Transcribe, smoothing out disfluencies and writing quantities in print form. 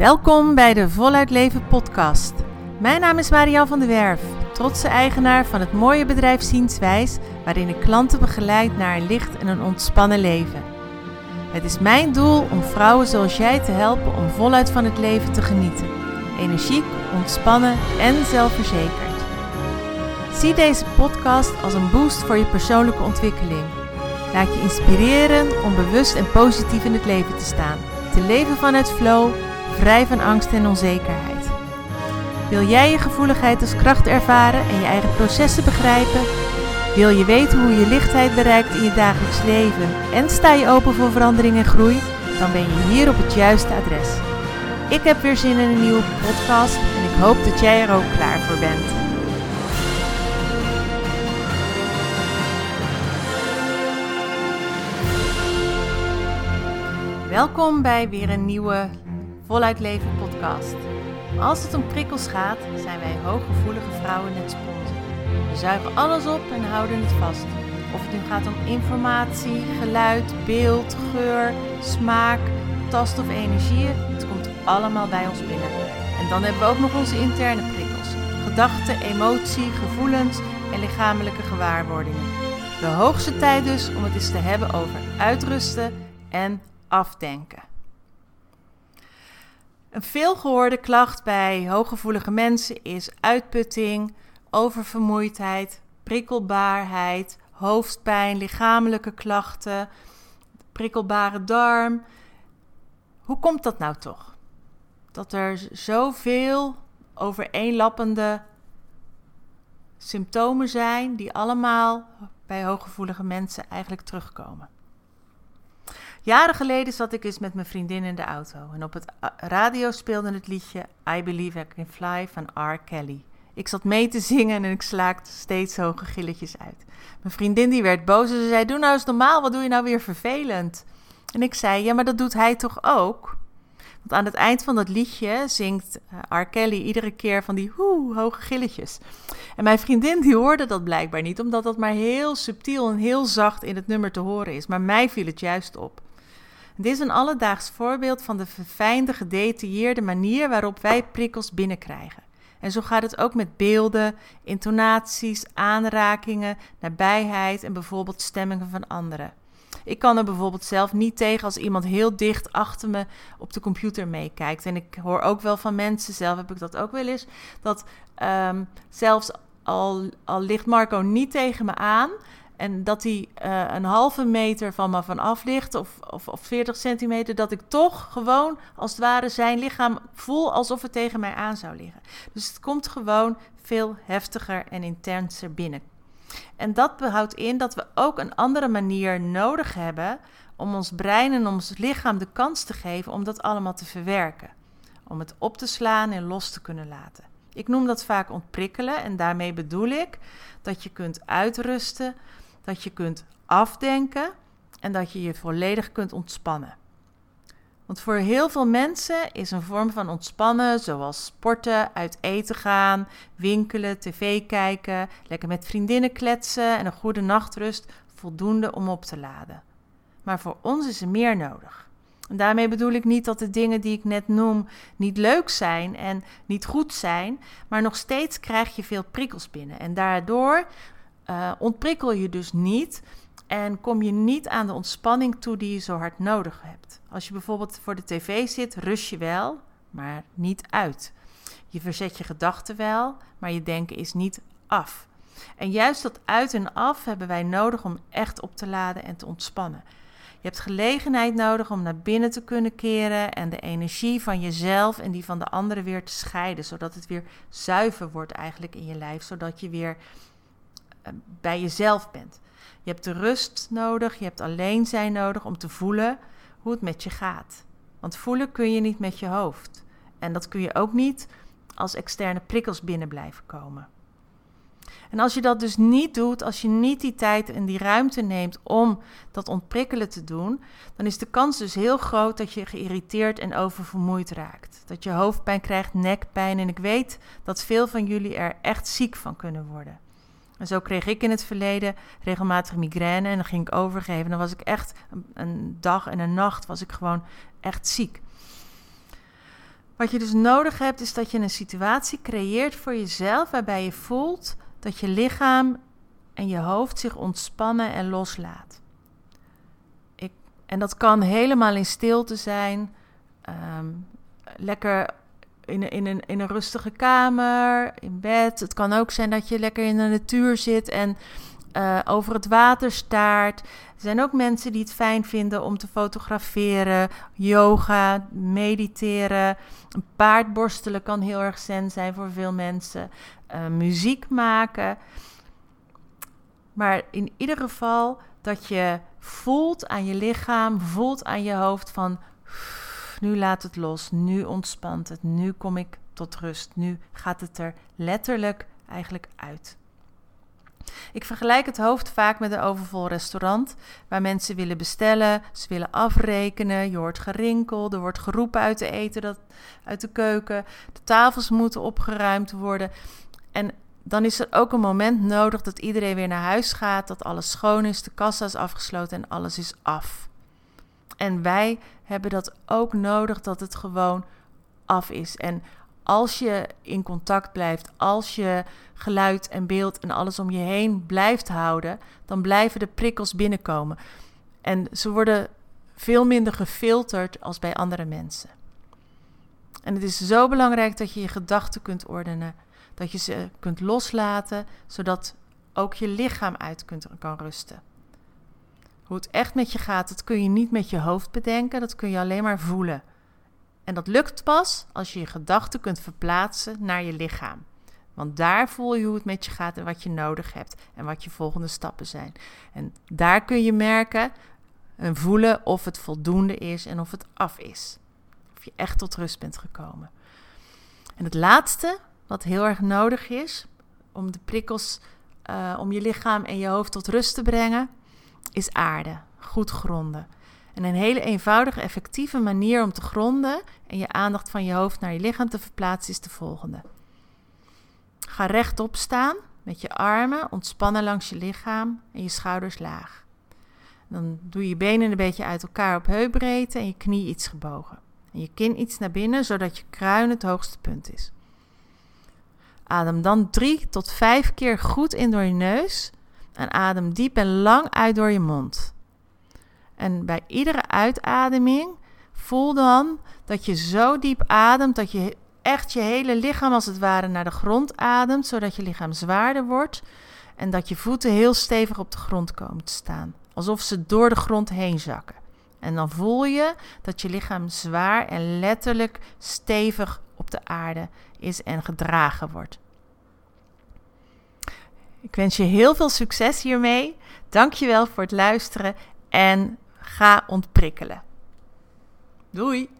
Welkom bij de Voluit Leven podcast. Mijn naam is Mariël van der Werf, trotse eigenaar van het mooie bedrijf Zienswijs, waarin ik klanten begeleid naar een licht en een ontspannen leven. Het is mijn doel om vrouwen zoals jij te helpen om voluit van het leven te genieten. Energiek, ontspannen en zelfverzekerd. Zie deze podcast als een boost voor je persoonlijke ontwikkeling. Laat je inspireren om bewust en positief in het leven te staan. Te leven vanuit flow, vrij van angst en onzekerheid. Wil jij je gevoeligheid als kracht ervaren en je eigen processen begrijpen? Wil je weten hoe je lichtheid bereikt in je dagelijks leven en sta je open voor verandering en groei? Dan ben je hier op het juiste adres. Ik heb weer zin in een nieuwe podcast en ik hoop dat jij er ook klaar voor bent. Welkom bij weer een nieuwe Voluit Leven podcast. Als het om prikkels gaat, zijn wij hooggevoelige vrouwen net sponsen. We zuigen alles op en houden het vast. Of het nu gaat om informatie, geluid, beeld, geur, smaak, tast of energieën, het komt allemaal bij ons binnen. En dan hebben we ook nog onze interne prikkels. Gedachten, emotie, gevoelens en lichamelijke gewaarwordingen. De hoogste tijd dus om het eens te hebben over uitrusten en afdenken. Een veelgehoorde klacht bij hooggevoelige mensen is uitputting, oververmoeidheid, prikkelbaarheid, hoofdpijn, lichamelijke klachten, prikkelbare darm. Hoe komt dat nou toch? Dat er zoveel overeenlappende symptomen zijn die allemaal bij hooggevoelige mensen eigenlijk terugkomen. Jaren geleden zat ik eens met mijn vriendin in de auto en op het radio speelde het liedje I Believe I Can Fly van R. Kelly. Ik zat mee te zingen en ik slaakte steeds hoge gilletjes uit. Mijn vriendin die werd boos en ze zei, doe nou eens normaal, wat doe je nou weer vervelend? En ik zei, ja maar dat doet hij toch ook? Want aan het eind van dat liedje zingt R. Kelly iedere keer van die hoge gilletjes. En mijn vriendin die hoorde dat blijkbaar niet, omdat dat maar heel subtiel en heel zacht in het nummer te horen is. Maar mij viel het juist op. Dit is een alledaags voorbeeld van de verfijnde, gedetailleerde manier waarop wij prikkels binnenkrijgen. En zo gaat het ook met beelden, intonaties, aanrakingen, nabijheid en bijvoorbeeld stemmingen van anderen. Ik kan er bijvoorbeeld zelf niet tegen als iemand heel dicht achter me op de computer meekijkt. En ik hoor ook wel van mensen, zelf heb ik dat ook wel eens, dat zelfs al ligt Marco niet tegen me aan en dat hij een halve meter van me vanaf ligt of 40 centimeter, dat ik toch gewoon als het ware zijn lichaam voel alsof het tegen mij aan zou liggen. Dus het komt gewoon veel heftiger en intenser binnen. En dat houdt in dat we ook een andere manier nodig hebben om ons brein en ons lichaam de kans te geven om dat allemaal te verwerken. Om het op te slaan en los te kunnen laten. Ik noem dat vaak ontprikkelen en daarmee bedoel ik dat je kunt uitrusten, dat je kunt afdenken en dat je je volledig kunt ontspannen. Want voor heel veel mensen is een vorm van ontspannen, zoals sporten, uit eten gaan, winkelen, tv kijken, lekker met vriendinnen kletsen en een goede nachtrust, voldoende om op te laden. Maar voor ons is er meer nodig. En daarmee bedoel ik niet dat de dingen die ik net noem niet leuk zijn en niet goed zijn, maar nog steeds krijg je veel prikkels binnen. En daardoor ontprikkel je dus niet en kom je niet aan de ontspanning toe die je zo hard nodig hebt. Als je bijvoorbeeld voor de tv zit, rust je wel, maar niet uit. Je verzet je gedachten wel, maar je denken is niet af. En juist dat uit en af hebben wij nodig om echt op te laden en te ontspannen. Je hebt gelegenheid nodig om naar binnen te kunnen keren en de energie van jezelf en die van de anderen weer te scheiden, zodat het weer zuiver wordt eigenlijk in je lijf, zodat je weer bij jezelf bent. Je hebt de rust nodig, je hebt alleen zijn nodig om te voelen hoe het met je gaat. Want voelen kun je niet met je hoofd. En dat kun je ook niet als externe prikkels binnen blijven komen. En als je dat dus niet doet, als je niet die tijd en die ruimte neemt om dat ontprikkelen te doen, dan is de kans dus heel groot dat je geïrriteerd en oververmoeid raakt. Dat je hoofdpijn krijgt, nekpijn en ik weet dat veel van jullie er echt ziek van kunnen worden. En zo kreeg ik in het verleden regelmatig migraine en dan ging ik overgeven. Dan was ik echt een dag en een nacht was ik gewoon echt ziek. Wat je dus nodig hebt is dat je een situatie creëert voor jezelf waarbij je voelt dat je lichaam en je hoofd zich ontspannen en loslaat. En dat kan helemaal in stilte zijn, lekker in een rustige kamer, in bed. Het kan ook zijn dat je lekker in de natuur zit en over het water staart. Er zijn ook mensen die het fijn vinden om te fotograferen, yoga, mediteren. Een paard borstelen kan heel erg zen zijn voor veel mensen. Muziek maken. Maar in ieder geval dat je voelt aan je lichaam, voelt aan je hoofd van nu laat het los, nu ontspant het, nu kom ik tot rust. Nu gaat het er letterlijk eigenlijk uit. Ik vergelijk het hoofd vaak met een overvol restaurant waar mensen willen bestellen, ze willen afrekenen, je hoort gerinkel, er wordt geroepen uit de eten, uit de keuken, de tafels moeten opgeruimd worden. En dan is er ook een moment nodig dat iedereen weer naar huis gaat, dat alles schoon is, de kassa is afgesloten en alles is af. En wij hebben dat ook nodig dat het gewoon af is. En als je in contact blijft, als je geluid en beeld en alles om je heen blijft houden, dan blijven de prikkels binnenkomen. En ze worden veel minder gefilterd als bij andere mensen. En het is zo belangrijk dat je je gedachten kunt ordenen, dat je ze kunt loslaten, zodat ook je lichaam kan rusten. Hoe het echt met je gaat, dat kun je niet met je hoofd bedenken, dat kun je alleen maar voelen. En dat lukt pas als je je gedachten kunt verplaatsen naar je lichaam. Want daar voel je hoe het met je gaat en wat je nodig hebt en wat je volgende stappen zijn. En daar kun je merken en voelen of het voldoende is en of het af is. Of je echt tot rust bent gekomen. En het laatste wat heel erg nodig is om de prikkels, om je lichaam en je hoofd tot rust te brengen, is aarde, goed gronden. En een hele eenvoudige, effectieve manier om te gronden en je aandacht van je hoofd naar je lichaam te verplaatsen is de volgende. Ga rechtop staan met je armen, ontspannen langs je lichaam en je schouders laag. Dan doe je benen een beetje uit elkaar op heupbreedte en je knie iets gebogen. En je kin iets naar binnen, zodat je kruin het hoogste punt is. Adem dan 3 tot 5 keer goed in door je neus en adem diep en lang uit door je mond. En bij iedere uitademing voel dan dat je zo diep ademt dat je echt je hele lichaam als het ware naar de grond ademt, zodat je lichaam zwaarder wordt en dat je voeten heel stevig op de grond komen te staan, alsof ze door de grond heen zakken. En dan voel je dat je lichaam zwaar en letterlijk stevig op de aarde is en gedragen wordt. Ik wens je heel veel succes hiermee. Dankjewel voor het luisteren en ga ontprikkelen. Doei!